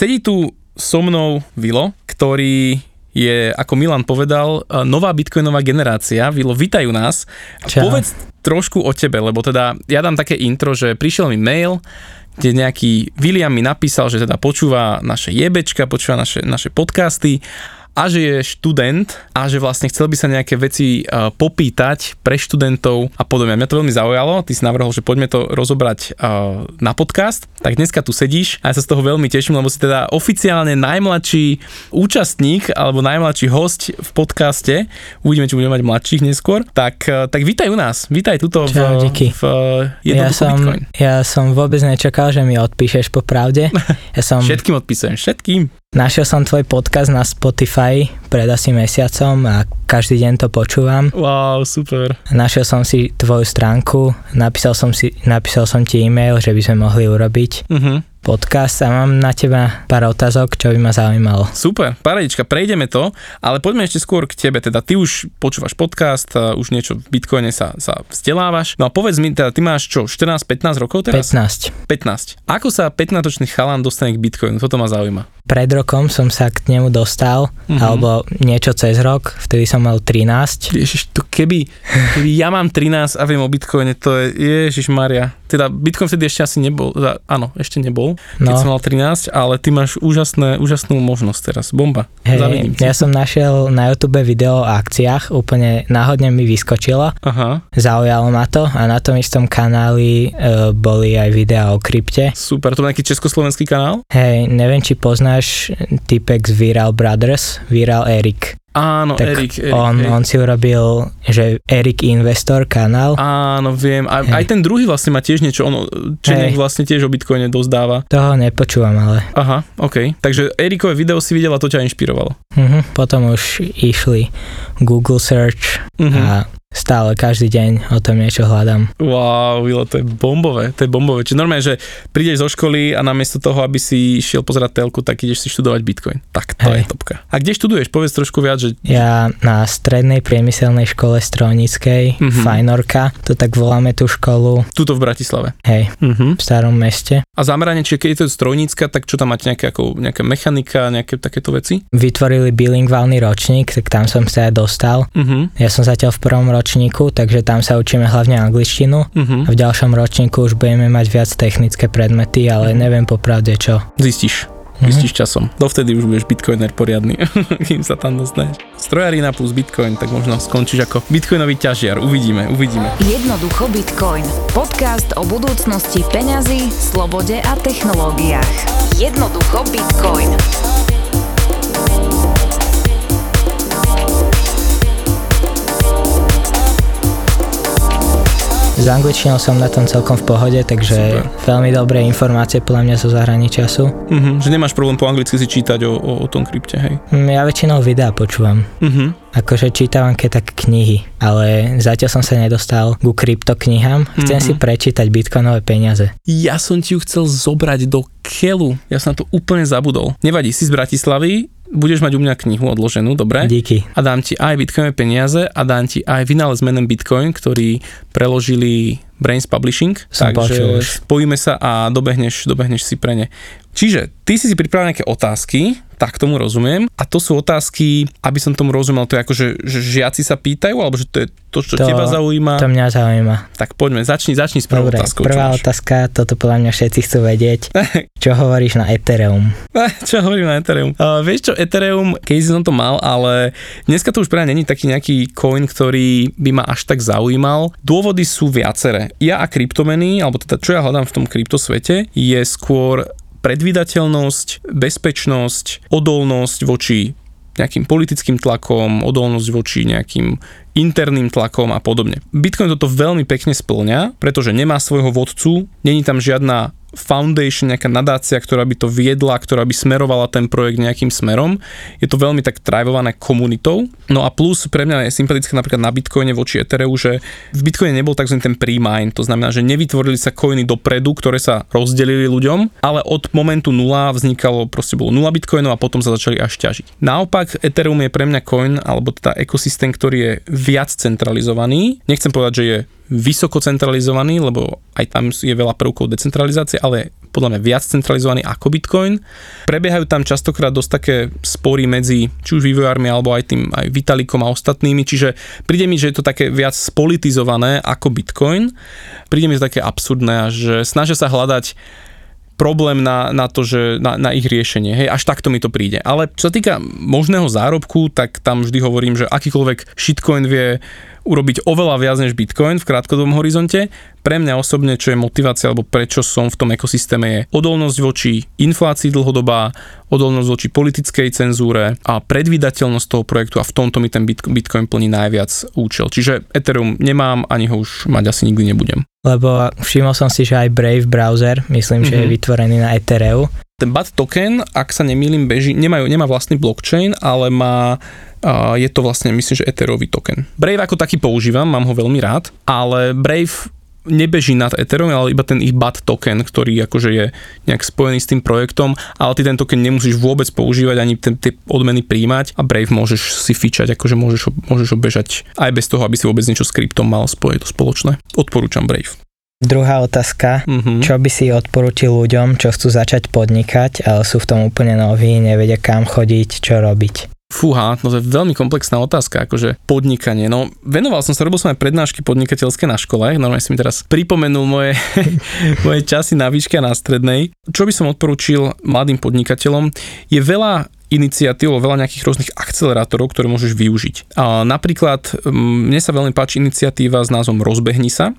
Sedí tu so mnou Vilo, ktorý je, ako Milan povedal, nová bitcoinová generácia. Vilo, vítaj u nás. Čau. Povedz trošku o tebe, lebo teda ja dám také intro, že prišiel mi mail, kde nejaký William mi napísal, že teda počúva naše jebečka, počúva naše podcasty a že je študent a že vlastne chcel by sa nejaké veci popýtať pre študentov a podobne. Mňa to veľmi zaujalo, ty si navrhol, že poďme to rozobrať na podcast, tak dneska tu sedíš a ja sa z toho veľmi teším, lebo si teda oficiálne najmladší účastník alebo najmladší host v podcaste, uvidíme, či budeme mať mladších neskôr, tak vítaj u nás, vítaj tuto. Čau, v jednoduchu Bitcoin. Ja som vôbec nečakal, že mi odpíšeš popravde. Ja som... Všetkým odpísujem, všetkým. Našiel som tvoj podcast na Spotify pred asi mesiacom a každý deň to počúvam. Wow, super. Našiel som si tvoju stránku, napísal som ti e-mail, že by sme mohli urobiť podcast a mám na teba pár otázok, čo by ma zaujímalo. Super, paradička, prejdeme to, ale poďme ešte skôr k tebe, teda ty už počúvaš podcast, už niečo v Bitcoine sa vzdelávaš, no a povedz mi, teda ty máš čo, 14-15 rokov teraz? 15. Ako sa 15-ročný chalan dostane k Bitcoinu? Toto ma zaujíma. Pred rokom som sa k nemu dostal, alebo niečo cez rok, vtedy som mal 13. Ježiš, to keby ja mám 13 a viem o Bitcoine, to je Ježišmaria. Teda Bitcoin vtedy ešte asi nebol, áno, ešte nebol, keď som mal 13, ale ty máš úžasnú možnosť teraz, bomba. Hey, ja som našiel na YouTube video o akciách, úplne náhodne mi vyskočilo, zaujalo ma to a na tom istom kanáli boli aj videá o krypte. Super, to je nejaký československý kanál? Hej, neviem, či poznáš typek z Viral Brothers, Viral Erik. Áno, tak Erik. On si urobil, že Erik Investor kanál. Áno, viem. Aj ten druhý vlastne má tiež niečo, Čenek vlastne tiež o Bitcoine dosť dáva. Toho nepočúvam, ale. Aha, okej. Takže Erikové video si videl a to ťa inšpirovalo. Potom už išli Google search a stále každý deň o tom niečo hľadám. Wow, Vilo, to je bombové, Čiže normálne, že prídeš zo školy a namiesto toho, aby si išiel pozerať telku, tak ideš si študovať Bitcoin. Tak to je topka. A kde študuješ? Povedz trošku viac, že... Ja na strednej priemyselnej škole strojníckej, Fajnorka, to tak voláme tú školu. Tuto v Bratislave. Hej, v starom meste. A zameranie, čiže keď je to strojnícka, tak čo tam máte nejaká mechanika, nejaké takéto veci? Vytvorili bilingválny ročník, tak tam som sa dostal. Ja som zatiaľ v prvom ročníku, takže tam sa učíme hlavne angličtinu. V ďalšom ročníku už budeme mať viac technické predmety, ale neviem popravde čo. Zistíš časom. Dovtedy už budeš bitcoiner poriadny, kým sa tam dostaneš. Strojarina plus bitcoin, tak možno skončíš ako bitcoinový ťažiar. Uvidíme. Jednoducho Bitcoin. Podcast o budúcnosti peňazí, slobode a technológiách. Jednoducho Bitcoin. S angličtinou som na tom celkom v pohode, takže super. Veľmi dobré informácie podľa mňa zo zahraničia sú. Že nemáš problém po anglicky si čítať o tom krypte, hej? Ja väčšinou videá počúvam. Akože čítam keď tak knihy, ale zatiaľ som sa nedostal ku kryptoknihám. Chcem si prečítať bitcoinové peniaze. Ja som ti ju chcel zobrať do keľu. Ja som na to úplne zabudol. Nevadí, si z Bratislavy, budeš mať u mňa knihu odloženú, dobre? Díky. A dám ti aj bitcoinové peniaze a dám ti aj vynález menom Bitcoin, ktorý preložili Brains Publishing. Takže spojíme sa a dobehneš si pre ne. Čiže ty si pripravil nejaké otázky, tak tomu rozumiem. A to sú otázky, aby som tomu rozumel, to je ako, že žiaci sa pýtajú, alebo že to je to, čo teba zaujíma. To mňa zaujíma. Tak poďme, začni s prvou otázkou. Prvá otázka, toto podľa mňa všetci chcú vedieť. Čo hovoríš na Ethereum? Čo hovorím na Ethereum? Vieš čo, Ethereum, keď som to mal, ale dneska to už pre mňa není taký nejaký coin, ktorý by ma až tak zaujímal. Dôvody sú viaceré. Ja a kryptomeny, alebo teda čo ja hľadám v tom kryptosvete, je skôr predvídateľnosť, bezpečnosť, odolnosť voči nejakým politickým tlakom, odolnosť voči nejakým interným tlakom a podobne. Bitcoin toto veľmi pekne spĺňa, pretože nemá svojho vodcu, není tam žiadna foundation, nejaká nadácia, ktorá by to viedla, ktorá by smerovala ten projekt nejakým smerom. Je to veľmi tak drivované komunitou. No a plus pre mňa je sympatické napríklad na Bitcoine voči Ethereu, že v Bitcoine nebol takzvaný ten pre-mine, to znamená, že nevytvorili sa coiny dopredu, ktoré sa rozdelili ľuďom, ale od momentu nula vznikalo, proste bolo nula Bitcoinov a potom sa začali až ťažiť. Naopak Ethereum je pre mňa coin, alebo teda ekosystém, ktorý je viac centralizovaný. Nechcem povedať, že je vysoko centralizovaný, lebo aj tam je veľa prvkov decentralizácie, ale podľa mňa viac centralizovaný ako Bitcoin. Prebiehajú tam častokrát dosť také spory medzi či už vývojármi alebo aj tým aj Vitalikom a ostatnými, čiže príde mi, že je to také viac spolitizované ako Bitcoin. Príde mi to také absurdné, že snažia sa hľadať problém na to, že na ich riešenie. Hej, až takto mi to príde. Ale čo sa týka možného zárobku, tak tam vždy hovorím, že akýkoľvek shitcoin vie urobiť oveľa viac než Bitcoin v krátkodobom horizonte. Pre mňa osobne, čo je motivácia, alebo prečo som v tom ekosystéme, je odolnosť voči inflácii dlhodobá, odolnosť voči politickej cenzúre a predvídateľnosť toho projektu, a v tomto mi ten Bitcoin plní najviac účel. Čiže Ethereum nemám, ani ho už mať asi nikdy nebudem. Lebo všimol som si, že aj Brave browser, myslím, že je vytvorený na Ethereu. Ten BAT token, ak sa nemýlim, beží, nemá vlastný blockchain, ale je to vlastne, myslím, že Ethereový token. Brave ako taký používam, mám ho veľmi rád, ale Brave nebeží nad Ethereum, ale iba ten ich BAT token, ktorý akože je nejak spojený s tým projektom, ale ty ten token nemusíš vôbec používať, ani tie odmeny príjmať, a Brave môžeš si fičať, akože môžeš ho bežať aj bez toho, aby si vôbec niečo s kryptom mal spojené, to spoločné. Odporúčam Brave. Druhá otázka, čo by si odporúčil ľuďom, čo chcú začať podnikať, ale sú v tom úplne noví, nevedia kam chodiť, čo robiť? Fúha, no to je veľmi komplexná otázka, akože podnikanie. No, venoval som sa, robil som aj prednášky podnikateľské na škole, normálne si mi teraz pripomenul moje časy na výške a na strednej. Čo by som odporúčil mladým podnikateľom, je veľa iniciatív, veľa nejakých rôznych akcelerátorov, ktoré môžeš využiť. A napríklad mne sa veľmi páči iniciatíva s názvom Rozbehni sa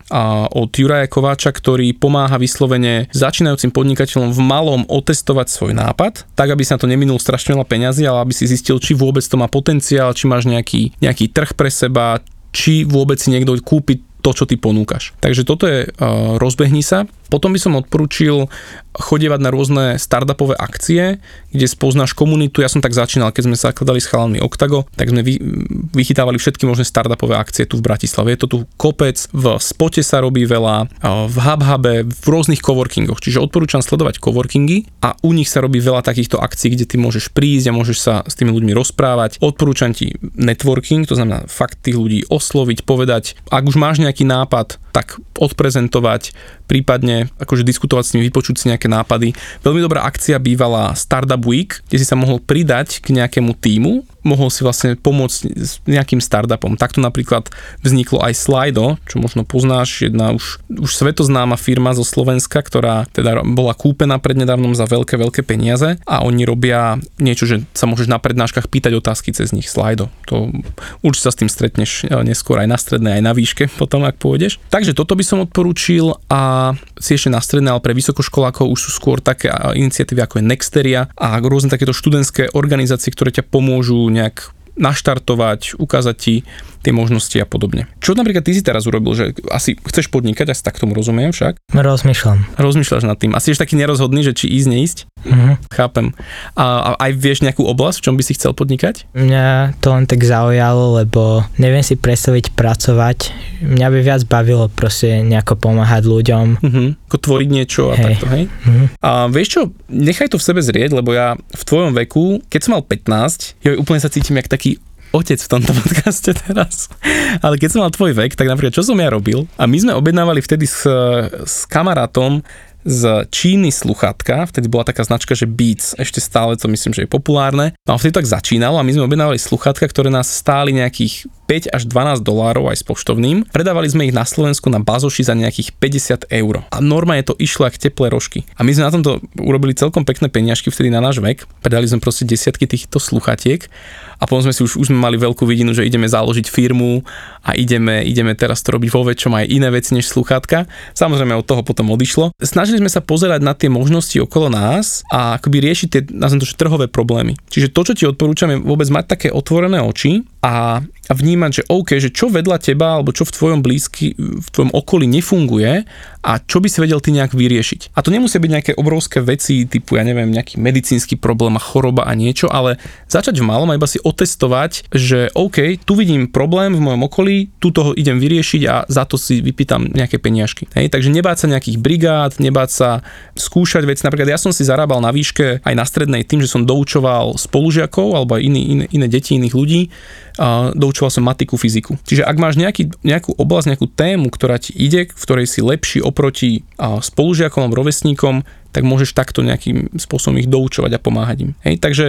od Juraja Kováča, ktorý pomáha vyslovene začínajúcim podnikateľom v malom otestovať svoj nápad, tak aby si na to neminul strašne veľa peňazí, ale aby si zistil, či vôbec to má potenciál, či máš nejaký trh pre seba, či vôbec si niekto kúpi to, čo ty ponúkaš. Takže toto je Rozbehni sa. Potom by som odporúčil chodievať na rôzne startupové akcie, kde spoznáš komunitu. Ja som tak začínal, keď sme zakladali s chalanmi Oktago, tak sme vychytávali všetky možné startupové akcie tu v Bratislave. Je to tu kopec, v Spote sa robí veľa, v Hubhube, v rôznych coworkingoch. Čiže odporúčam sledovať coworkingy a u nich sa robí veľa takýchto akcií, kde ty môžeš prísť a môžeš sa s tými ľuďmi rozprávať. Odporúčam ti networking, to znamená fakt tých ľudí osloviť, povedať, ak už máš nejaký nápad, tak odprezentovať, prípadne akože diskutovať s nimi, vypočuť si nejaké nápady. Veľmi dobrá akcia bývala Startup Week, kde si sa mohol pridať k nejakému tímu, mohol si vlastne pomôcť s nejakým startupom. Takto napríklad vzniklo aj Slido, čo možno poznáš, jedna už svetoznáma firma zo Slovenska, ktorá teda bola kúpená prednedávnom za veľké peniaze, a oni robia niečo, že sa môžeš na prednáškach pýtať otázky cez nich. Slido. To určite sa s tým stretneš neskôr aj na strednej, aj na výške potom, ak pôjdeš. Takže toto by som odporúčil, a si ešte na strednej, ale pre vysokoškolákov už sú skôr také iniciatívy ako je Nexteria a rôzne takéto študentské organizácie, ktoré ťa pomôžu nejak naštartovať, ukázať ti tie možnosti a podobne. Čo napríklad ty si teraz urobil, že asi chceš podnikať, asi tak tomu rozumiem však? Rozmýšľam. Rozmýšľaš nad tým. Asi ješ taký nerozhodný, že či ísť, neísť? Chápem. A aj vieš nejakú oblasť, v čom by si chcel podnikať? Mňa to len tak zaujalo, lebo neviem si predstaviť pracovať. Mňa by viac bavilo proste nejako pomáhať ľuďom. Ako tvoriť niečo a takto, hej? A vieš čo, nechaj to v sebe zrieť, lebo ja v tvojom veku, keď som mal 15, úplne sa cítim jak taký otec v tomto podcaste teraz. Ale keď som mal tvoj vek, tak napríklad, čo som ja robil? A my sme objednávali vtedy s kamarátom z Číny sluchátka, vtedy bola taká značka, že Beats, ešte stále to myslím, že je populárne. A vtedy tak začínalo a my sme objednávali sluchátka, ktoré nás stáli nejakých $5 až $12 aj s poštovným. Predávali sme ich na Slovensku na Bazoši za nejakých €50. A normálne to išlo ako teplé rožky. A my sme na tomto urobili celkom pekné peniažky vtedy na náš vek. Predali sme proste desiatky týchto sluchatiek a potom sme si už sme mali veľkú vidinu, že ideme založiť firmu a ideme teraz to robiť vo väčšom aj iné veci než sluchátka. Samozrejme od toho potom odišlo. Snažili sme sa pozerať na tie možnosti okolo nás a akoby riešiť tie, nazvem to, že trhové problémy. Čiže to, čo ti odporúčam, je vôbec mať také otvorené oči a vnímať, že OK, že čo vedľa teba alebo čo v tvojom okolí nefunguje a čo by si vedel ty nejak vyriešiť. A to nemusia byť nejaké obrovské veci typu, ja neviem, nejaký medicínsky problém a choroba a niečo, ale začať v malom a iba si otestovať, že OK, tu vidím problém v mojom okolí, tu toho idem vyriešiť a za to si vypýtam nejaké peniažky. Hej? Takže nebáť sa nejakých brigád, nebáť sa skúšať veci. Napríklad ja som si zarábal na výške aj na strednej tým, že som doučoval spolužiakov alebo aj iné deti, iných ľudí. doučoval som matiku, fyziku. Čiže ak máš nejakú oblasť, nejakú tému, ktorá ti ide, v ktorej si lepší oproti spolužiakom alebo rovesníkom, tak môžeš takto nejakým spôsobom ich doučovať a pomáhať im. Hej? Takže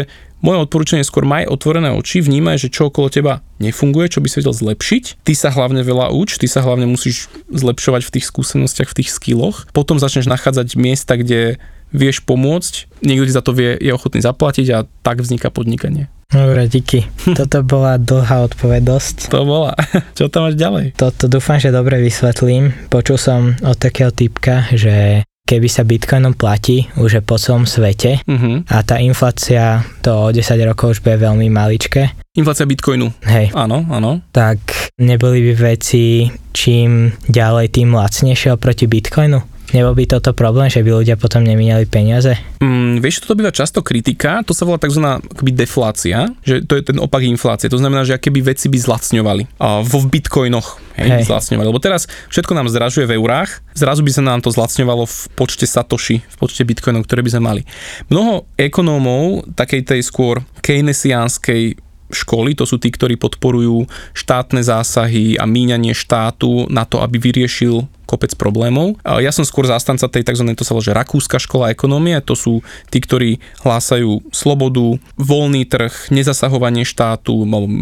moje odporúčanie je skôr maj otvorené oči, vnímaj, že čo okolo teba nefunguje, čo by si vedel zlepšiť. Ty sa hlavne veľa uč, ty sa hlavne musíš zlepšovať v tých skúsenostiach, v tých skilloch. Potom začneš nachádzať miesta, kde vieš pomôcť, niekto ti za to vie, je ochotný zaplatiť a tak vzniká podnikanie. Dobre, díky. Toto bola dlhá odpovedosť. To bola. Čo tam máš ďalej? Toto dúfam, že dobre vysvetlím. Počul som od takého typka, že keby sa bitcoinom platí už po celom svete a tá inflácia to o 10 rokov už bude veľmi maličké. Inflácia bitcoinu. Hej. Áno, áno. Tak neboli by veci čím ďalej tým lacnejšie oproti bitcoinu? Nebol by toto problém, že by ľudia potom nemínali peniaze? Vieš, toto býva často kritika, to sa volá tzv. Deflácia, že to je ten opak inflácie. To znamená, že akéby veci by zlacňovali vo bitcoinoch. Hej. Zlacňovali. Lebo teraz všetko nám zdražuje v eurách, zrazu by sa nám to zlacňovalo v počte satoshi, v počte bitcoinov, ktoré by sme mali. Mnoho ekonómov takej tej skôr keynesiánskej školy, to sú tí, ktorí podporujú štátne zásahy a míňanie štátu na to, aby vyriešil kopec problémov. Ja som skôr zástanca tej tzv. To sa volá, že rakúska škola ekonomie, to sú tí, ktorí hlásajú slobodu, voľný trh, nezasahovanie štátu,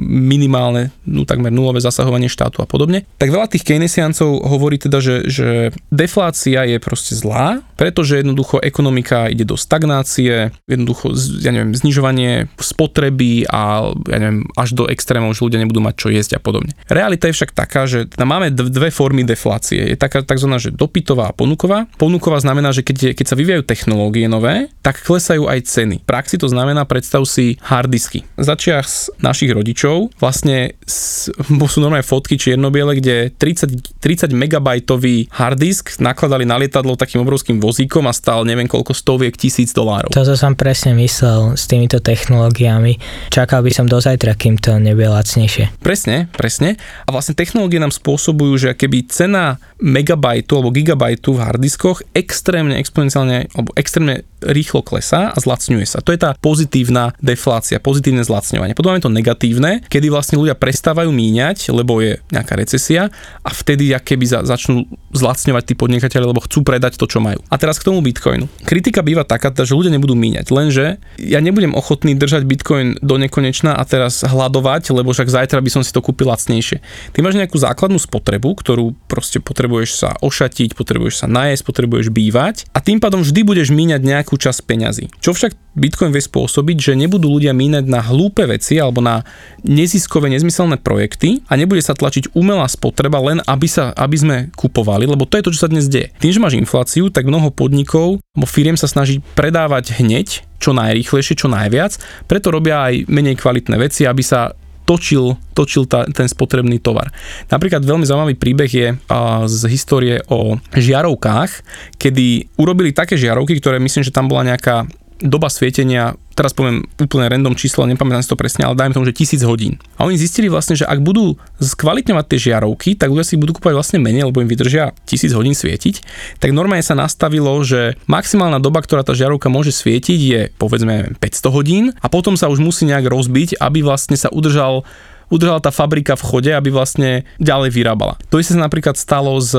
minimálne, takmer nulové zasahovanie štátu a podobne. Tak veľa tých keynesiancov hovorí teda, že deflácia je proste zlá, pretože jednoducho ekonomika ide do stagnácie, jednoducho, znižovanie spotreby a až do extrémov, že ľudia nebudú mať čo jesť a podobne. Realita je však taká, že máme dve formy deflácie. Je taká takzvaná, že dopytová a ponuková. Ponuková znamená, že keď sa vyvíjajú technológie nové, tak klesajú aj ceny. V praxi to znamená, predstav si hard disky. Začiach z našich rodičov, vlastne sú normálne fotky čierno-biele, kde 30 megabajtový hard disk nakladali na lietadlo takým obrovským vozíkom a stál neviem koľko stoviek tisíc dolárov. Toto som presne myslel s týmito technológiami. Čakal by som do zajtra, kým to nebude lacnejšie. Presne. A vlastne technológie nám spôsobujú, že keby cena megabajtu alebo gigabajtu v harddiskoch extrémne exponenciálne alebo extrémne rýchlo klesá a zlacňuje sa. To je tá pozitívna deflácia, pozitívne zlacňovanie. Potom máme to negatívne, kedy vlastne ľudia prestávajú míňať, lebo je nejaká recesia a vtedy akéby začnú zlacňovať tí podnikatelia, lebo chcú predať to, čo majú. A teraz k tomu bitcoinu. Kritika býva taká, že ľudia nebudú míňať, lenže ja nebudem ochotný držať bitcoin do nekonečna a teraz hľadovať, lebo však zajtra by som si to kúpil lacnejšie. Ty máš nejakú základnú spotrebu, ktorú proste potrebuješ sa ošatiť, potrebuješ sa najesť, potrebuješ bývať a tým pádom vždy budeš míňať nejakú časť peňazí. Čo však Bitcoin vie spôsobiť, že nebudú ľudia míňať na hlúpe veci alebo na neziskové, nezmyselné projekty a nebude sa tlačiť umelá spotreba len, aby sme kupovali, lebo to je to, čo sa dnes deje. Tým, že máš infláciu, tak mnoho podnikov alebo firiem sa snaží predávať hneď, čo najrýchlejšie, čo najviac, preto robia aj menej kvalitné veci, aby sa točil ten spotrebný tovar. Napríklad veľmi zaujímavý príbeh je z histórie o žiarovkách, kedy urobili také žiarovky, ktoré myslím, že tam bola nejaká doba svietenia, teraz poviem úplne random číslo, nepamätám si to presne, ale dajme tomu, že 1000 hodín. A oni zistili vlastne, že ak budú skvalitňovať tie žiarovky, tak ľudia si budú kúpať vlastne menej, lebo im vydržia 1000 hodín svietiť. Tak normálne sa nastavilo, že maximálna doba, ktorá tá žiarovka môže svietiť, je povedzme 500 hodín a potom sa už musí nejak rozbiť, aby vlastne sa udržala tá fabrika v chode, aby vlastne ďalej vyrábala. To isté sa napríklad stalo s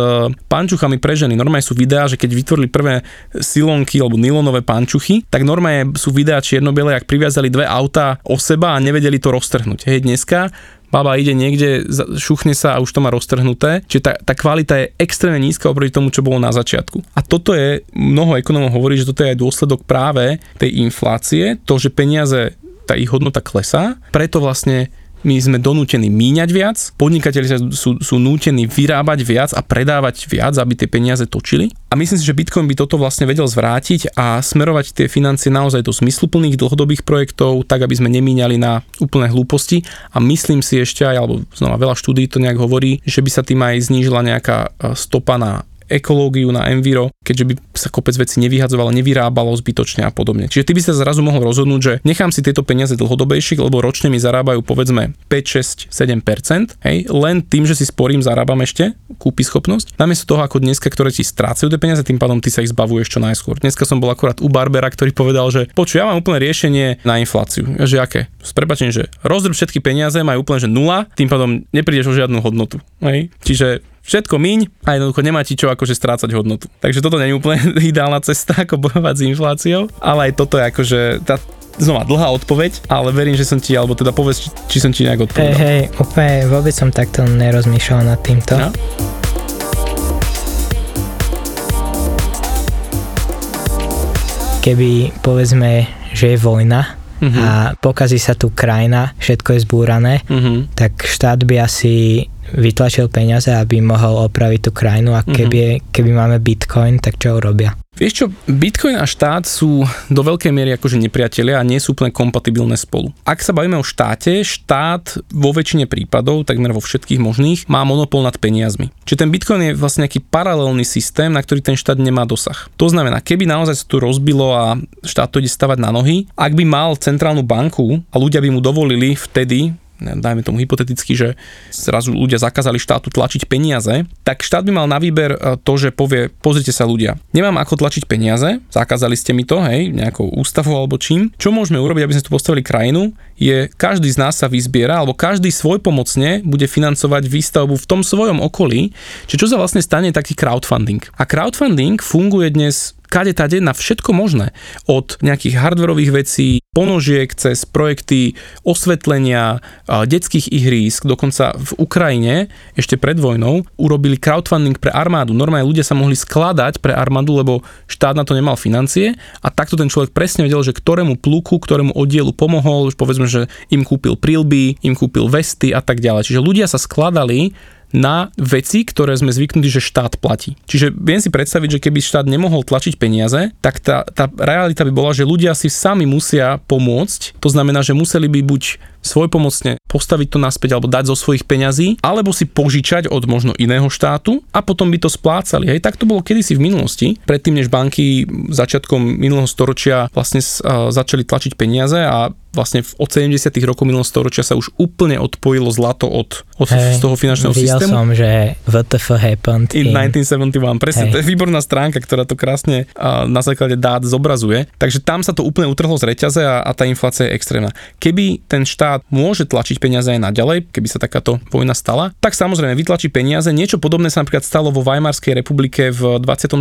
pančuchami pre ženy. Normálne sú videá, že keď vytvorili prvé silonky alebo nylonové pančuchy, tak normálne sú videá čierno-biele, jak priviazali dve autá o seba a nevedeli to roztrhnúť. Hej, dneska baba ide niekde, šuchne sa a už to má roztrhnuté. Čiže tá kvalita je extrémne nízka oproti tomu, čo bolo na začiatku. A toto je, mnoho ekonomov hovorí, že toto je aj dôsledok práve tej inflácie, to, že peniaze, tá ich hodnota klesá, preto vlastne my sme donútení míňať viac, podnikatelia sú nútení vyrábať viac a predávať viac, aby tie peniaze točili. A myslím si, že Bitcoin by toto vlastne vedel zvrátiť a smerovať tie financie naozaj do zmysluplných dlhodobých projektov, tak aby sme nemíňali na úplné hlúposti. A myslím si ešte aj, alebo znova veľa štúdií to nejak hovorí, že by sa tým aj znížila nejaká stopa na ekológiu, na enviro, keďže by sa kopec vecí nevyhadzovalo, nevyrábalo zbytočne a podobne. Čiže ty by sa zrazu mohol rozhodnúť, že nechám si tieto peniaze dlhodobejších, lebo ročne mi zarábajú povedzme 5, 6, 7%, hej, len tým, že si sporím, zarábam ešte kúpyschopnosť. Namiesto toho ako dneska, ktoré ti strácajú tie peniaze, tým pádom ty sa ich zbavuješ čo najskôr. Dneska som bol akurát u Barbera, ktorý povedal, že počuj, ja mám úplne riešenie na infláciu. Že aké? S prepáčením, že rozdrb všetky peniaze, majú úplne že nula, tým pádom neprídeš o žiadnu hodnotu, hej? Čiže všetko míň a jednoducho nemá ti čo akože strácať hodnotu. Takže toto nie je úplne ideálna cesta, ako bojovať s infláciou, ale aj toto je akože tá znova dlhá odpoveď, ale verím, že som ti, alebo teda povedz, či som ti nejak odpovedal. Hej, úplne vôbec som takto nerozmýšľal nad týmto. No? Keby povedzme, že je vojna, a pokazí sa tu krajina, všetko je zbúrané, tak štát by asi vytlačil peniaze, aby mohol opraviť tú krajinu, a keby máme Bitcoin, tak čo urobia? Vieš čo, Bitcoin a štát sú do veľkej miery akože nepriatelia a nie sú úplne kompatibilné spolu. Ak sa bavíme o štáte, štát vo väčšine prípadov, takmer vo všetkých možných, má monopol nad peniazmi. Čiže ten Bitcoin je vlastne nejaký paralelný systém, na ktorý ten štát nemá dosah. To znamená, keby naozaj sa to rozbilo a štát to ide stavať na nohy, ak by mal centrálnu banku a ľudia by mu dovolili vtedy, dajme tomu hypoteticky, že zrazu ľudia zakázali štátu tlačiť peniaze, tak štát by mal na výber to, že povie, pozrite sa ľudia, nemám ako tlačiť peniaze, zakázali ste mi to, hej, nejakou ústavou alebo čím. Čo môžeme urobiť, aby sme tu postavili krajinu, je každý z nás sa vyzbiera, alebo každý svojpomocne bude financovať výstavbu v tom svojom okolí, čiže čo sa vlastne stane taký crowdfunding. A crowdfunding funguje dnes kade-tade na všetko možné. Od nejakých hardwarových vecí, ponožiek, cez projekty osvetlenia, detských ihrísk, dokonca v Ukrajine, ešte pred vojnou, urobili crowdfunding pre armádu. Normálne ľudia sa mohli skladať pre armádu, lebo štát na to nemal financie, a takto ten človek presne vedel, že ktorému pluku, ktorému oddielu pomohol, už povedzme, že im kúpil prílby, im kúpil vesty a tak ďalej. Čiže ľudia sa skladali na veci, ktoré sme zvyknutí, že štát platí. Čiže viem si predstaviť, že keby štát nemohol tlačiť peniaze, tak tá realita by bola, že ľudia si sami musia pomôcť. To znamená, že museli by buď svojpomocne postaviť to naspäť alebo dať zo svojich peňazí, alebo si požičať od možno iného štátu a potom by to splácali. Hej, tak to bolo kedysi v minulosti, predtým než banky začiatkom minulého storočia vlastne začali tlačiť peniaze, a vlastne od 70. rokov minulého storočia sa už úplne odpojilo zlato od z toho finančného systému. Som, že WTF happened in 1971. Presne, to je výborná stránka, ktorá to krásne na základe dát zobrazuje. Takže tam sa to úplne utrhlo z reťaze a tá inflácia je extrémna. Keby ten štát môže tlačiť peniaze aj naďalej, keby sa takáto vojna stala, tak samozrejme vytlačí peniaze. Niečo podobné sa napríklad stalo vo Weimarskej republike v 23.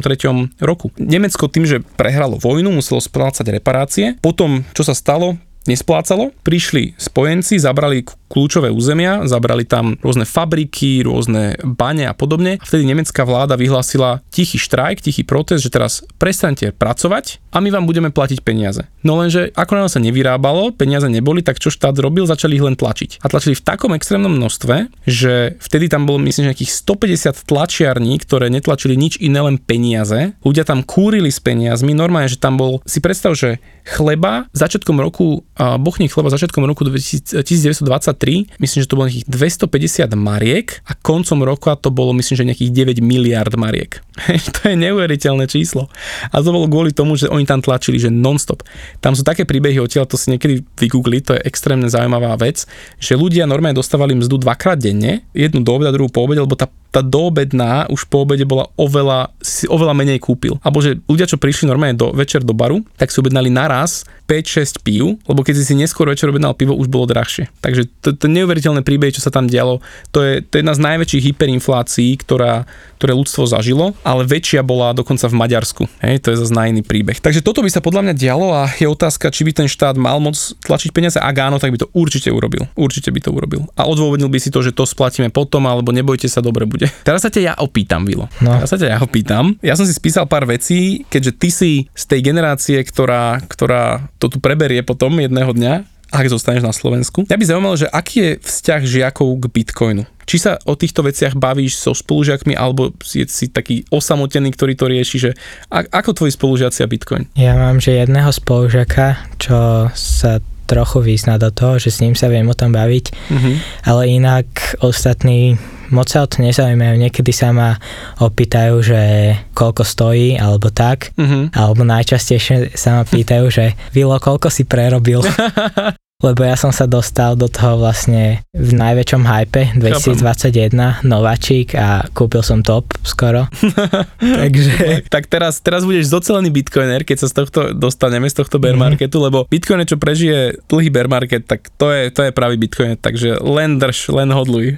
roku. Nemecko tým, že prehralo vojnu, muselo splácať reparácie. Potom, čo sa stalo, nesplácalo, prišli spojenci, zabrali kľúčové územia, zabrali tam rôzne fabriky, rôzne bane a podobne. A vtedy nemecká vláda vyhlásila tichý štrajk, tichý protest, že teraz prestaňte pracovať a my vám budeme platiť peniaze. No lenže ako nám sa nevyrábalo, peniaze neboli, tak čo štát robil, začali ich len tlačiť. A tlačili v takom extrémnom množstve, že vtedy tam bolo myslím, že nejakých 150 tlačiarní, ktoré netlačili nič iné, len peniaze. Ľudia tam kúrili s peniazmi, normálne, že tam bol, si predstav, že chleba začiatkom roku bochník chleba začiatkom roku 1923, myslím, že to bolo nejakých 250 mariek a koncom roka to bolo myslím, že nejakých 9 miliard mariek. To je neuveriteľné číslo. A to bolo kvôli tomu, že oni tam tlačili, že non-stop. Tam sú také príbehy odtiaľ, to si niekedy vygoogli, to je extrémne zaujímavá vec, že ľudia normálne dostávali mzdu dvakrát denne, jednu do obeda, druhú po obede, lebo tá doobedná už po obede bola oveľa menej kúpil. Alebo že ľudia, čo prišli normálne večer do baru, tak si objednali naraz 5-6 pív, lebo keď si neskôr večer objednal pivo, už bolo drahšie. Takže to neuveriteľné príbehy, čo sa tam dialo, to je jedna z najväčších hyperinflácií, ktoré ľudstvo zažilo, ale väčšia bola dokonca v Maďarsku. Hej, to je zase na iný príbeh. Takže toto by sa podľa mňa dialo a je otázka, či by ten štát mal moc tlačiť peniaze. Ak áno, tak by to určite urobil. A odôvodnil by si to, že to splatíme potom, alebo nebojte sa, dobre bude. Teraz sa ťa ja opýtam, Vilo. No. Ja som si spísal pár vecí, keďže ty si z tej generácie, ktorá to tu preberie potom jedného dňa, ak zostaneš na Slovensku. Ja by zaujímalo, že aký je vzťah žiakov k Bitcoinu. Či sa o týchto veciach bavíš so spolužiakmi, alebo si taký osamotený, ktorý to rieši, že ako tvoji spolužiaci a Bitcoin? Ja mám, že jedného spolužiaka, čo sa trochu vyzná do toho, že s ním sa viem o tom baviť, ale inak ostatní moc sa o to nezaujímajú. Niekedy sa ma opýtajú, že koľko stojí, alebo tak. Mm-hmm. Alebo najčastejšie sa ma pýtajú, že Vilo, koľko si prerobil? Lebo ja som sa dostal do toho vlastne v najväčšom hype 2021, nováčik a kúpil som top skoro. Takže... Tak teraz budeš zocelený bitcoiner, keď sa z tohto dostaneme, z tohto bear marketu, lebo bitcoin, čo prežije dlhý bear market, tak to je pravý bitcoin, takže len drž, len hodluj.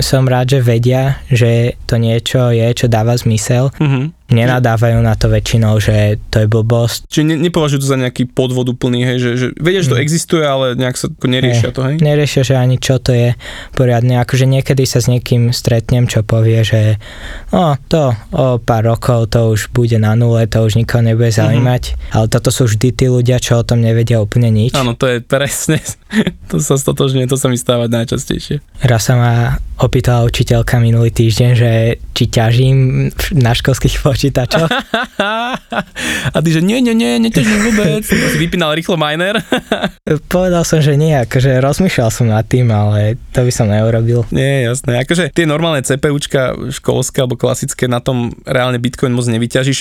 Som rád, že vedia, že to niečo je, čo dáva zmysel. Mm-hmm. Nenadávajú na to väčšinou, že to je blbosť. Čiže nepovažujú to za nejaký podvod úplný, hej, že vieš, to existuje, ale nejak sa neriešia to, hej? Neriešia, že ani čo to je poriadne. Akože niekedy sa s niekým stretnem, čo povie, že to o pár rokov to už bude na nule, to už nikoho nebude zaujímať. Mm-hmm. Ale toto sú vždy tí ľudia, čo o tom nevedia úplne nič. Áno, to je presne, to sa stotožňuje, to sa mi stáva najčastejšie. Raz sa ma opýtala učiteľka minulý týždeň, že či ťažím na školských počítačoch. A ty, že nie, neťažím vôbec. Si vypínal rýchlo miner? Povedal som, že nie, akože rozmýšľal som nad tým, ale to by som neurobil. Nie, jasné, akože tie normálne CPUčka školské alebo klasické, na tom reálne Bitcoin moc nevyťažíš.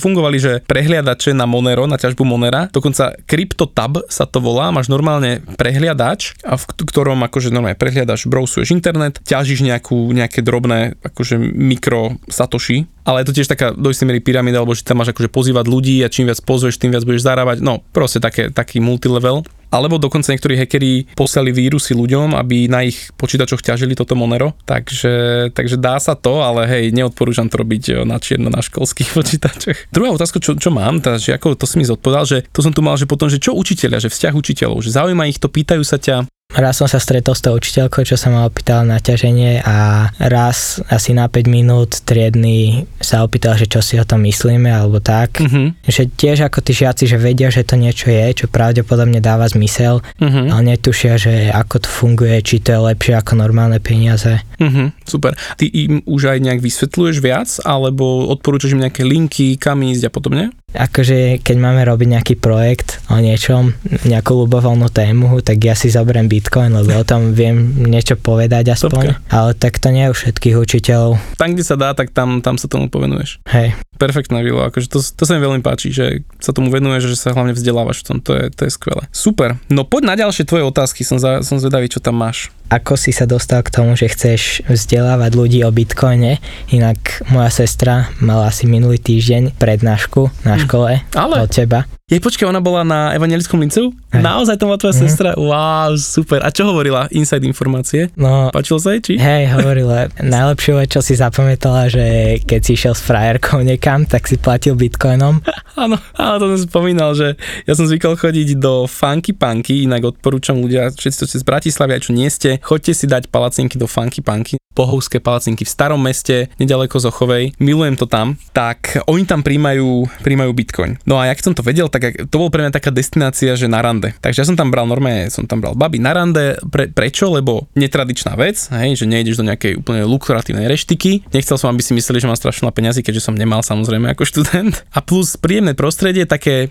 Fungovali, že prehliadače na Monero, na ťažbu Monera, dokonca CryptoTab sa to volá, máš normálne prehliadač, a v ktorom akože normálne prehliadaš, browsuješ internet, ťažíš nejaké drobné akože mikro satoshi. Ale je to tiež taká do istej miery pyramída, alebo že tam máš akože pozývať ľudí a čím viac pozveš, tým viac budeš zarábať. No, proste taký multilevel. Alebo dokonca niektorí hackeri poslali vírusy ľuďom, aby na ich počítačoch ťažili toto Monero. Takže dá sa to, ale hej, neodporúčam to robiť na čierno na školských počítačoch. Druhá otázka, čo mám, že ako to si mi zodpovedal, že to som tu mal, že potom, že čo učiteľia, že vzťah učiteľov, že zaujíma ich to, pýtajú sa ťa. Raz som sa stretol s tou učiteľkou, čo sa ma opýtala na ťaženie, a raz asi na 5 minút triedny sa opýtala, že čo si o tom myslíme alebo tak. Mm-hmm. Že tiež ako tí žiaci, že vedia, že to niečo je, čo pravdepodobne dáva zmysel, mm-hmm, ale netušia, že ako to funguje, či to je lepšie ako normálne peniaze. Mm-hmm, super. Ty im už aj nejak vysvetľuješ viac, alebo odporúčaš im nejaké linky, kam ísť a podobne? Akože keď máme robiť nejaký projekt o niečom, nejakú ľubovoľnú tému, tak ja si zoberiem Bitcoin, lebo o tom viem niečo povedať aspoň. Topka. Ale tak to nie je u všetkých učiteľov. Tam, kde sa dá, tak tam sa tomu povenuješ. Hej. Perfektná Vilo, akože to sa mi veľmi páči, že sa tomu venuješ, že sa hlavne vzdelávaš v tom, to je skvelé. Super, no poď na ďalšie tvoje otázky, som zvedavý, čo tam máš. Ako si sa dostal k tomu, že chceš vzdelávať ľudí o Bitcoine? Inak moja sestra mala asi minulý týždeň prednášku na škole od teba. Jej, počkaj, ona bola na evanjelickom linceu? Naozaj to má tvoja sestra? Wow, super. A čo hovorila? Inside informácie? No, páčilo sa jej, či? Hej, hovorila. Najlepšie, čo si zapamätala, že keď si išiel s frajerkou niekam, tak si platil bitcoinom. Áno, to som spomínal, že ja som zvykal chodiť do Funky Punky, inak odporúčam ľudia, všetci, čo ste z Bratislavy, aj čo nie ste, choďte si dať palacinky do Funky Punky. Pohovské palacinky v starom meste, nedaleko Zochovej. Milujem to tam. Tak oni tam prijímajú bitcoin. No a jak som to vedel, tak to bol pre mňa taká destinácia, že na rande. Takže ja som tam bral baby na rande. Prečo? Lebo netradičná vec, hej, že nejdeš do nejakej úplne lukratívnej reštiky. Nechcel som, aby si mysleli, že mám strašne veľa peňazí, keďže som nemal, samozrejme, ako študent. A plus príjemné prostredie, také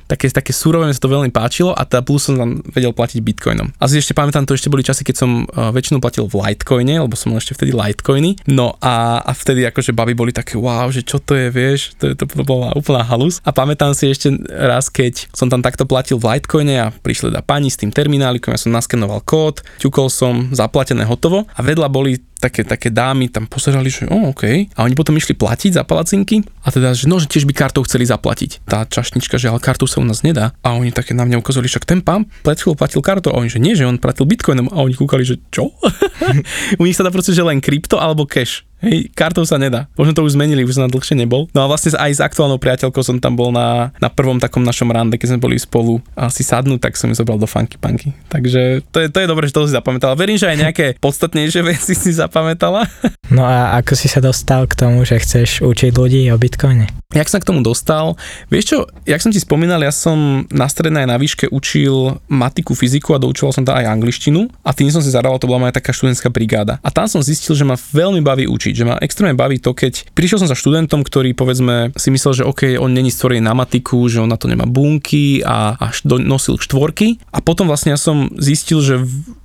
surové, mi sa to veľmi páčilo, a teda plus som tam vedel platiť bitcoinom. A si ešte pamätám, to ešte boli časy, keď som väčšinu platil v Litecoine, lebo som ešte vtedy Litecoiny. No a vtedy akože baby boli také wow, že čo to je, vieš, to bola úplná halus. A pamätám si ešte raz, keď som tam takto platil v Litecoine a prišli pani s tým terminálikom, ja som naskenoval kód, ťukol som, zaplatené, hotovo, a vedľa boli také dámy, tam pozerali, že okej. A oni potom išli platiť za palacinky, a teda, že no, že tiež by kartou chceli zaplatiť. Tá čašnička, že ale kartou sa u nás nedá. A oni také na mňa ukazovali, však ten pán pred chvíľou platil kartou, a oni, že nie, že on platil bitcoinom, a oni kúkali, že čo? U nich sa dá proste, že len krypto alebo cash. Hej, kartou sa nedá. Možno to už zmenili, už som na dlhšie nebol. No a vlastne aj s aktuálnou priateľkou som tam bol na prvom takom našom rande, keď sme boli spolu a si sadnú, tak som ju zobral do Funky Punky. Takže to je dobré, že toho si zapamätala. Verím, že aj nejaké podstatnejšie veci si zapamätala. No a ako si sa dostal k tomu, že chceš učiť ľudí o Bitcoine? Jak som k tomu dostal? Vieš čo, jak som ti spomínal, ja som na strednej aj na výške učil matiku, fyziku a doučoval som tam aj angličtinu, a tým som si zarával, to bola moja taká študentská brigáda. A tam som zistil, že ma veľmi baví učiť, že ma extrémne baví to, keď prišiel som za študentom, ktorý povedzme si myslel, že okej, on není stvorený na matiku, že on na to nemá bunky a nosil štvorky, a potom vlastne ja som zistil, že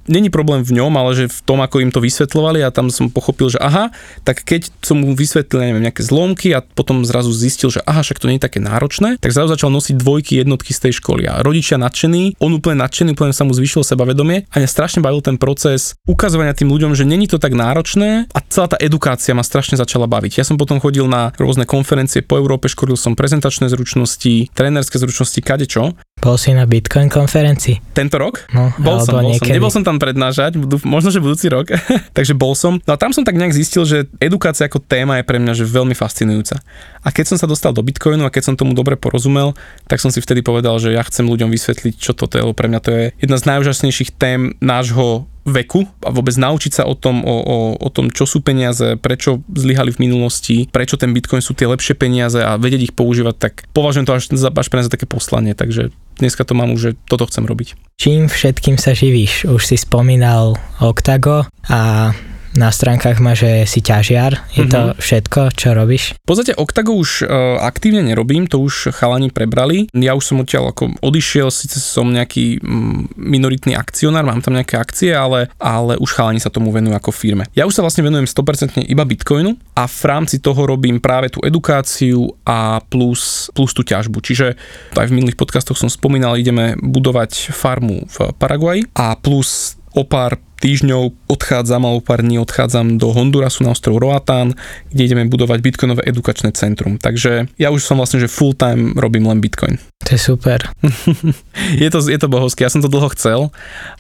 není problém v ňom, ale že v tom, ako im to vysvetľovali, a tam som pochopil, že aha, tak keď som mu vysvetlil, neviem, nejaké zlomky a potom zrazu zistil, že aha, však to nie je také náročné, tak zrazu začal nosiť dvojky, jednotky z tej školy. A rodičia nadšení, on úplne nadšený, úplne sa mu zvýšilo sebavedomie a mňa strašne bavil ten proces ukazovania tým ľuďom, že není to tak náročné, a celá tá edukácia ma strašne začala baviť. Ja som potom chodil na rôzne konferencie po Európe, školil som prezentačné zručnosti, trénerské zručnosti, kadečo. Bol si na Bitcoin konferencii? Tento rok? No, bol som. Nebol som tam prednášať, možno, že budúci rok. Takže bol som. No a tam som tak nejak zistil, že edukácia ako téma je pre mňa že veľmi fascinujúca. A keď som sa dostal do Bitcoinu a keď som tomu dobre porozumel, tak som si vtedy povedal, že ja chcem ľuďom vysvetliť, čo toto je. Pre mňa to je jedna z najúžasnejších tém nášho veku a vôbec naučiť sa o tom, čo sú peniaze, prečo zlyhali v minulosti, prečo ten Bitcoin sú tie lepšie peniaze a vedieť ich používať, tak považujem to až pre nás za také poslanie, takže dneska to mám už, že toto chcem robiť. Čím všetkým sa živíš? Už si spomínal Oktago a na stránkach máš, že si ťažiar. Je to všetko, čo robíš? V podstate Oktago už aktívne nerobím, to už chalani prebrali. Ja už som odtiaľ ako odišiel, síce som nejaký minoritný akcionár, mám tam nejaké akcie, ale už chalani sa tomu venujú ako firme. Ja už sa vlastne venujem 100% iba Bitcoinu a v rámci toho robím práve tú edukáciu a plus tú ťažbu. Čiže aj v minulých podcastoch som spomínal, ideme budovať farmu v Paraguaji a plus o pár týždňov odchádzam do Hondurasu na ostrov Roatán, kde ideme budovať bitcoinové edukačné centrum. Takže ja už som vlastne, že full time robím len bitcoin. To je super. Je to bohovské, ja som to dlho chcel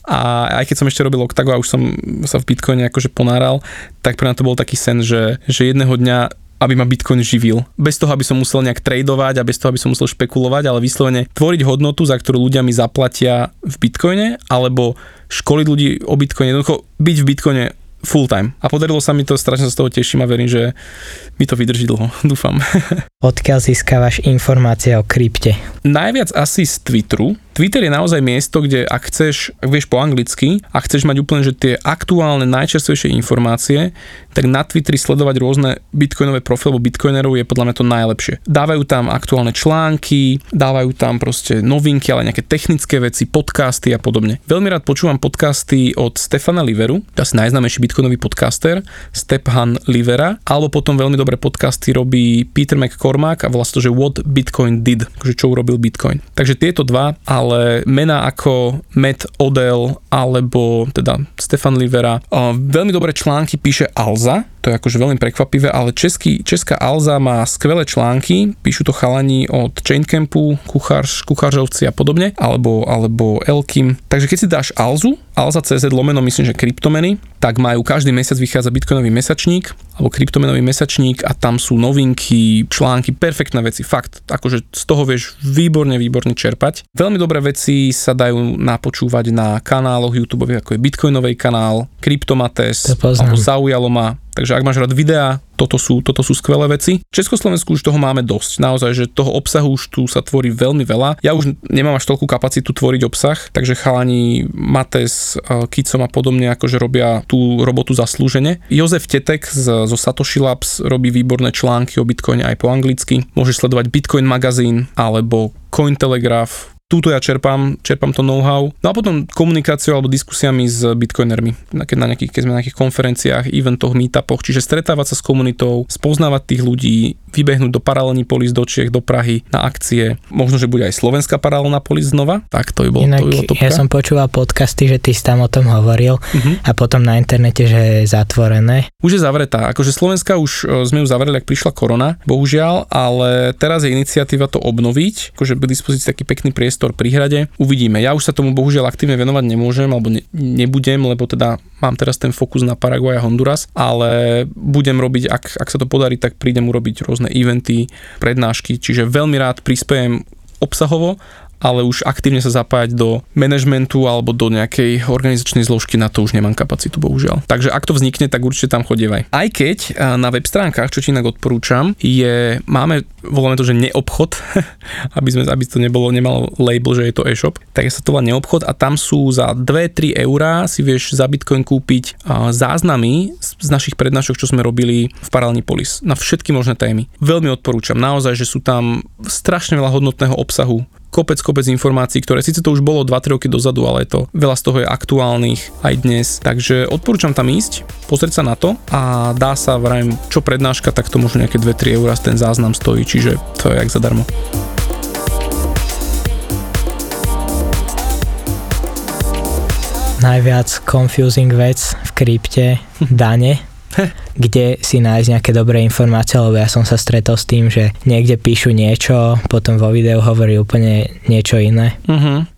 a aj keď som ešte robil Oktago a už som sa v bitcoine akože ponáral, tak pre mňa to bol taký sen, že jedného dňa aby ma Bitcoin živil. Bez toho, aby som musel nejak tradovať a bez toho, aby som musel špekulovať, ale vyslovene tvoriť hodnotu, za ktorú ľudia mi zaplatia v Bitcoine, alebo školiť ľudí o Bitcoine, jednoducho byť v Bitcoine full time. A podarilo sa mi to, strašne sa z toho teším a verím, že mi to vydrží dlho. Dúfam. Odkiaľ získavaš informácie o krypte? Najviac asi z Twitteru. Twitter je naozaj miesto, kde ak vieš po anglicky, a chceš mať úplne že tie aktuálne, najčerstvejšie informácie, tak na Twitteri sledovať rôzne bitcoinové profily, bitcoinerov je podľa mňa to najlepšie. Dávajú tam aktuálne články, dávajú tam proste novinky, ale nejaké technické veci, podcasty a podobne. Veľmi rád počúvam podcasty od Stephana Liveru, asi najznámejší bitcoinový podcaster, Stephan Livera, alebo potom veľmi dobré podcasty robí Peter McCormack a vlastne že What Bitcoin Did, akože čo urobil Bitcoin. Takže tieto dva, ale mená ako Matt Odell alebo teda Stefan Livera. Veľmi dobré články píše Alza, to je akože veľmi prekvapivé, ale česká Alza má skvelé články, píšu to chalani od Chaincampu, kuchářovci a podobne, alebo Elkim. Takže keď si dáš Alzu, Alza.cz, myslím, že kryptomeny, tak majú každý mesiac vychádza bitcoinový mesačník alebo kryptomenový mesačník a tam sú novinky, články, perfektné veci, fakt, akože z toho vieš výborne čerpať. Veľmi dobré veci sa dajú napočúvať na kanáloch YouTube, ako je Bitcoinovej kanál, Kryptomates, alebo Zaujalo ma. Takže ak máš rád videá, toto sú skvelé veci. V Československu už toho máme dosť. Naozaj, že toho obsahu už tu sa tvorí veľmi veľa. Ja už nemám až toľkú kapacitu tvoriť obsah, takže chalani Mates, Kicom a podobne akože robia tú robotu zaslúžene. Jozef Tetek zo Satoshi Labs robí výborné články o Bitcoine aj po anglicky. Môžeš sledovať Bitcoin magazín alebo Cointelegraph. Túto ja čerpám to know-how. No a potom komunikáciou alebo diskusiami s bitcoinermi, keď sme na nejakých konferenciách, eventoch, meetupoch, čiže stretávať sa s komunitou, spoznávať tých ľudí, vybehnúť do Paralelní polis, do Čiech, do Prahy, na akcie. Možno, že bude aj slovenská Paralelná polis znova, tak to by bolo topka. Ja som počúval podcasty, že ty si tam o tom hovoril a potom na internete, že je zatvorené. Už je zavretá, akože Slovenska už sme ju zavreli, ak prišla korona, bohužiaľ, ale teraz je iniciatíva to obnoviť, akože k dispozícii taký pekný priestor pri hrade. Uvidíme. Ja už sa tomu bohužiaľ aktívne venovať nemôžem alebo nebudem, lebo teda mám teraz ten fokus na Paraguay a Honduras, ale budem robiť, ak sa to podarí, tak prídem urobiť rôzne eventy, prednášky, čiže veľmi rád prispejem obsahovo, ale už aktívne sa zapájať do manažmentu alebo do nejakej organizačnej zložky, na to už nemám kapacitu, bohužiaľ. Takže ak to vznikne, tak určite tam chodievaj. Aj keď na web stránkach, čo ti inak odporúčam, voláme to, že neobchod, aby to nemalo label, že je to e-shop, tak sa to volá neobchod a tam sú za 2-3 eurá si vieš za Bitcoin kúpiť záznamy z našich prednášok, čo sme robili v Paralelní polis na všetky možné témy. Veľmi odporúčam, naozaj, že sú tam strašne veľa hodnotného obsahu, kopec informácií, ktoré síce to už bolo 2-3 roky dozadu, ale to veľa z toho je aktuálnych aj dnes. Takže odporúčam tam ísť, pozrieť sa na to a dá sa, vrajím, čo prednáška, tak to možno nejaké 2-3 eurá ten záznam stojí, čiže to je jak zadarmo. Najviac confusing vec v krypte, dane, kde si nájsť nejaké dobré informácie, lebo ja som sa stretol s tým, že niekde píšu niečo, potom vo videu hovorí úplne niečo iné.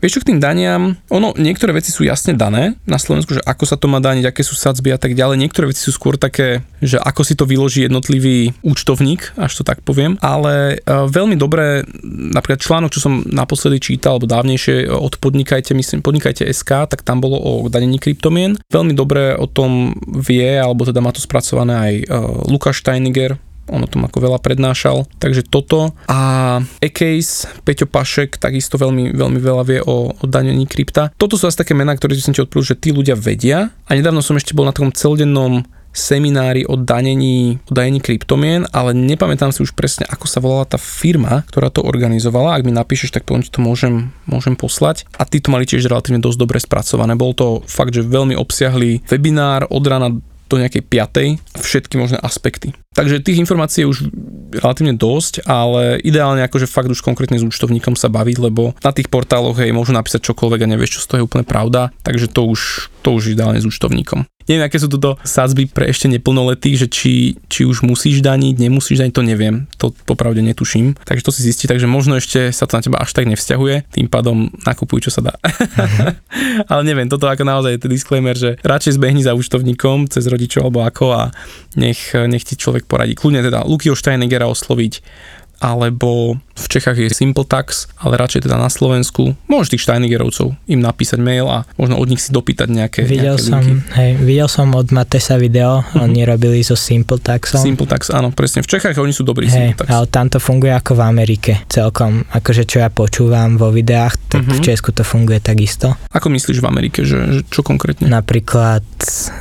Vieš čo, k tým daniam, ono, niektoré veci sú jasne dané na Slovensku, že ako sa to má daniť, aké sú sadzby a tak ďalej, niektoré veci sú skôr také, že ako si to vyloží jednotlivý účtovník, až to tak poviem, ale veľmi dobré, napríklad článok, čo som naposledy čítal, alebo dávnejšie od Podnikajte.sk, tak tam bolo o danení kryptomien, veľmi dobre o tom vie, alebo teda má to spracované aj Lukáš Steiniger, on o tom ako veľa prednášal, takže toto a E-Case, Peťo Pašek takisto veľmi veľa vie o danení krypta. Toto sú asi také mená, ktoré by som ti odporúčil, že tí ľudia vedia a nedávno som ešte bol na takom celodennom seminári o danení kryptomien, ale nepamätám si už presne, ako sa volala tá firma, ktorá to organizovala. Ak mi napíšeš, tak potom ti to môžem poslať. A tí to mali tiež relatívne dosť dobre spracované. Bol to fakt, že veľmi obsiahlý webinár od rána do nejakej 5. všetky možné aspekty. Takže tých informácií je už relatívne dosť, ale ideálne akože fakt už konkrétne s účtovníkom sa baviť, lebo na tých portáloch môžu napísať čokoľvek a nevieš, čo z toho je úplne pravda, takže to už ideálne s účtovníkom. Neviem, aké sú toto sadzby pre ešte neplnoletých, že či už musíš daniť, nemusíš daniť, to neviem, to popravde netuším. Takže to si zistí, takže možno ešte sa to na teba až tak nevzťahuje, tým pádom nakupuj, čo sa dá. Ale neviem, toto ako naozaj je ten disclaimer, že radšej zbehni za účtovníkom cez rodičov alebo ako a nech ti človek poradí. Kľudne teda Lukyho Steinigera osloviť, alebo v Čechách je Simple Tax, ale radšej teda na Slovensku. Môžeš tých Steinigerovcov im napísať mail a možno od nich si dopýtať videl som od Matesa video, oni robili so Simple Taxom. Simple Tax, áno, presne. V Čechách oni sú dobrí Simple Tax. Ale tam to funguje ako v Amerike celkom. Akože čo ja počúvam vo videách, tak v Česku to funguje takisto. Ako myslíš v Amerike, že čo konkrétne? Napríklad,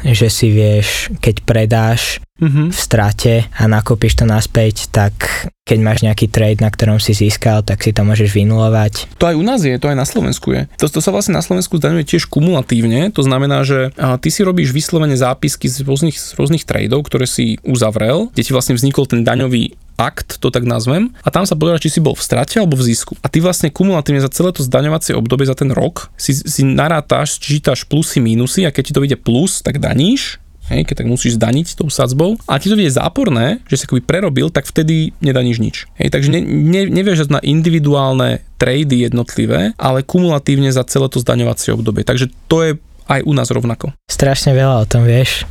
že si vieš, keď predáš v strate a nakúpiš to naspäť, tak keď máš nejaký trade, na ktorom si získal, tak si to môžeš vynulovať. To aj u nás je, to aj na Slovensku je. To sa vlastne na Slovensku zdaňuje tiež kumulatívne, to znamená, že ty si robíš vyslovene zápisky z rôznych tradeov, ktoré si uzavrel, kde ti vlastne vznikol ten daňový akt, to tak nazvem, a tam sa pozerá, či si bol v strate alebo v zisku. A ty vlastne kumulatívne za celé to zdaňovacie obdobie, za ten rok, si narátaš, čítaš plusy, mínusy a keď ti to vyjde plus, tak daníš. Hej, keď tak musíš zdaniť tou sadzbou a ti to je záporné, že si akoby prerobil, tak vtedy nedaníš nič. Hej, takže nevieš na individuálne trady jednotlivé, ale kumulatívne za celé to zdaňovacie obdobie. Takže to je aj u nás rovnako. Strašne veľa o tom vieš.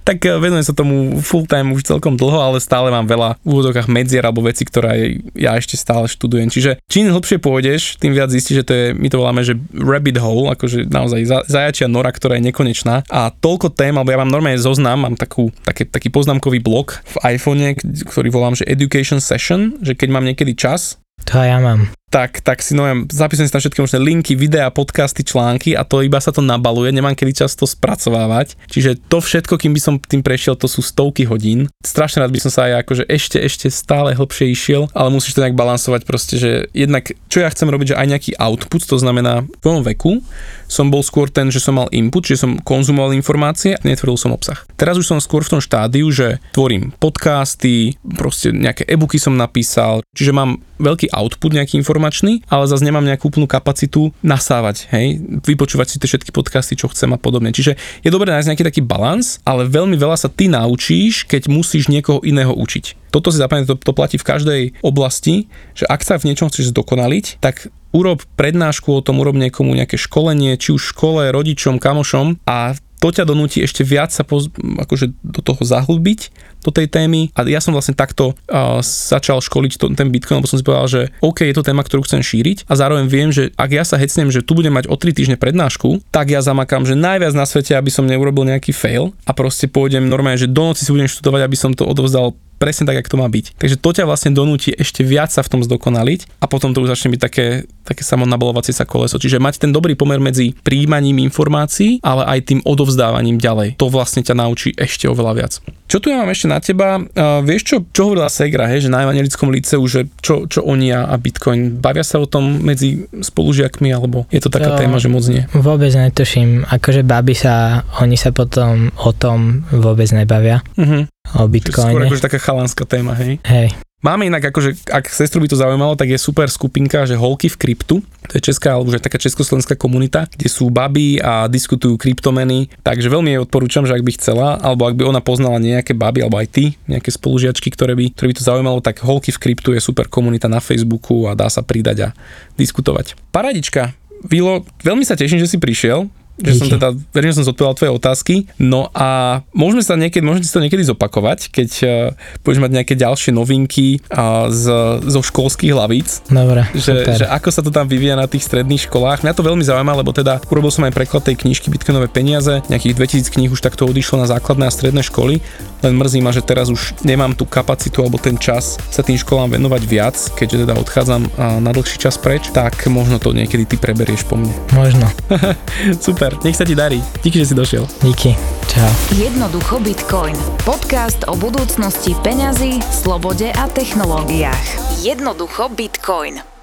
Tak venujem sa tomu full time už celkom dlho, ale stále mám veľa v úvodokách medzier alebo veci, ktoré ja ešte stále študujem. Čiže čím hlbšie pôjdeš, tým viac zistíš, že to je, my to voláme, že rabbit hole, akože naozaj zajačia nora, ktorá je nekonečná. A toľko tém, alebo ja mám normálne zoznam, mám taký poznámkový blok v iPhone, ktorý volám, že education session, že keď mám niekedy čas. To ja mám. Tak si zapísam si tam všetky možné linky, videá, podcasty, články a to iba sa to nabaluje, nemám kedy čas to spracovávať. Čiže to všetko, kým by som tým prešiel, to sú stovky hodín. Strašne rád by som sa aj akože ešte stále hlbšie išiel, ale musíš to nejak balansovať proste, že jednak čo ja chcem robiť, že aj nejaký output, to znamená v tvojom veku som bol skôr ten, že som mal input, že som konzumoval informácie a netvoril som obsah. Teraz už som skôr v tom štádiu, že tvorím podcasty, proste nejaké e-booky som napísal, čiže mám veľký output, nejaký informačný, ale zase nemám nejakú úplnú kapacitu nasávať, hej, vypočúvať si tie všetky podcasty, čo chcem a podobne. Čiže je dobré nájsť nejaký taký balans, ale veľmi veľa sa ty naučíš, keď musíš niekoho iného učiť. Toto si zapamätaj, to platí v každej oblasti, že ak sa v niečom chceš zdokonaliť, tak urob prednášku o tom, urob niekomu nejaké školenie, či už v škole, rodičom, kamošom a to ťa donúti ešte viac sa akože do toho zahlbiť, do tej témy. A ja som vlastne takto začal školiť ten Bitcoin, lebo som si povedal, že OK, je to téma, ktorú chcem šíriť a zároveň viem, že ak ja sa hecnem, že tu budem mať o 3 týždne prednášku, tak ja zamakám, že najviac na svete, aby som neurobil nejaký fail a proste pôjdem normálne, že do noci si budem študovať, aby som to odovzdal presne tak, jak to má byť. Takže to ťa vlastne donúti ešte viac sa v tom zdokonaliť a potom to už začne byť také samonabalovacie sa koleso. Čiže mať ten dobrý pomer medzi prijímaním informácií, ale aj tým odovzdávaním ďalej. To vlastne ťa naučí ešte oveľa viac. Čo tu ja mám ešte na teba? Vieš, čo hovorila Segra, že na evangelickom líceu, že čo oni a Bitcoin? Bavia sa o tom medzi spolužiakmi, alebo je to taká téma, že moc nie? Vôbec netuším. Akože oni sa potom o tom vôbec nebavia. Uh-huh. O Bitcoine. Skôr akože taká chalánska téma, hej? Hej. Máme inak, akože, ak sestru by to zaujímalo, tak je super skupinka, že Holky v kryptu. To je česká, alebo už taká československá komunita, kde sú baby a diskutujú kryptomeny. Takže veľmi jej odporúčam, že ak by chcela, alebo ak by ona poznala nejaké baby, alebo aj ty, nejaké spolužiačky, ktoré by to zaujímalo, tak Holky v kryptu je super komunita na Facebooku a dá sa pridať a diskutovať. Paradička, Vilo, veľmi sa teším, že si prišiel. Že som teda, verím, že som zodpovedal tvoje otázky. No a môžeme si to niekedy zopakovať, keď budeš mať nejaké ďalšie novinky zo školských hlavíc. Dobre. Že ako sa to tam vyvíja na tých stredných školách. Mňa to veľmi zaujíma, lebo teda urobil som aj preklad tej knižky Bitcoinové peniaze. Nejakých 2000 kníh už takto odišlo na základné a stredné školy. Len mrzí ma, že teraz už nemám tú kapacitu alebo ten čas sa tým školám venovať viac, keďže teda odchádzam na dlhší čas preč, tak možno to niekedy ty preberieš po mne. Možno. Super. Nech sa ti darí. Díky, že si došiel. Díky. Čau. Jednoducho Bitcoin. Podcast o budúcnosti peňazí, slobode a technológiách. Jednoducho Bitcoin.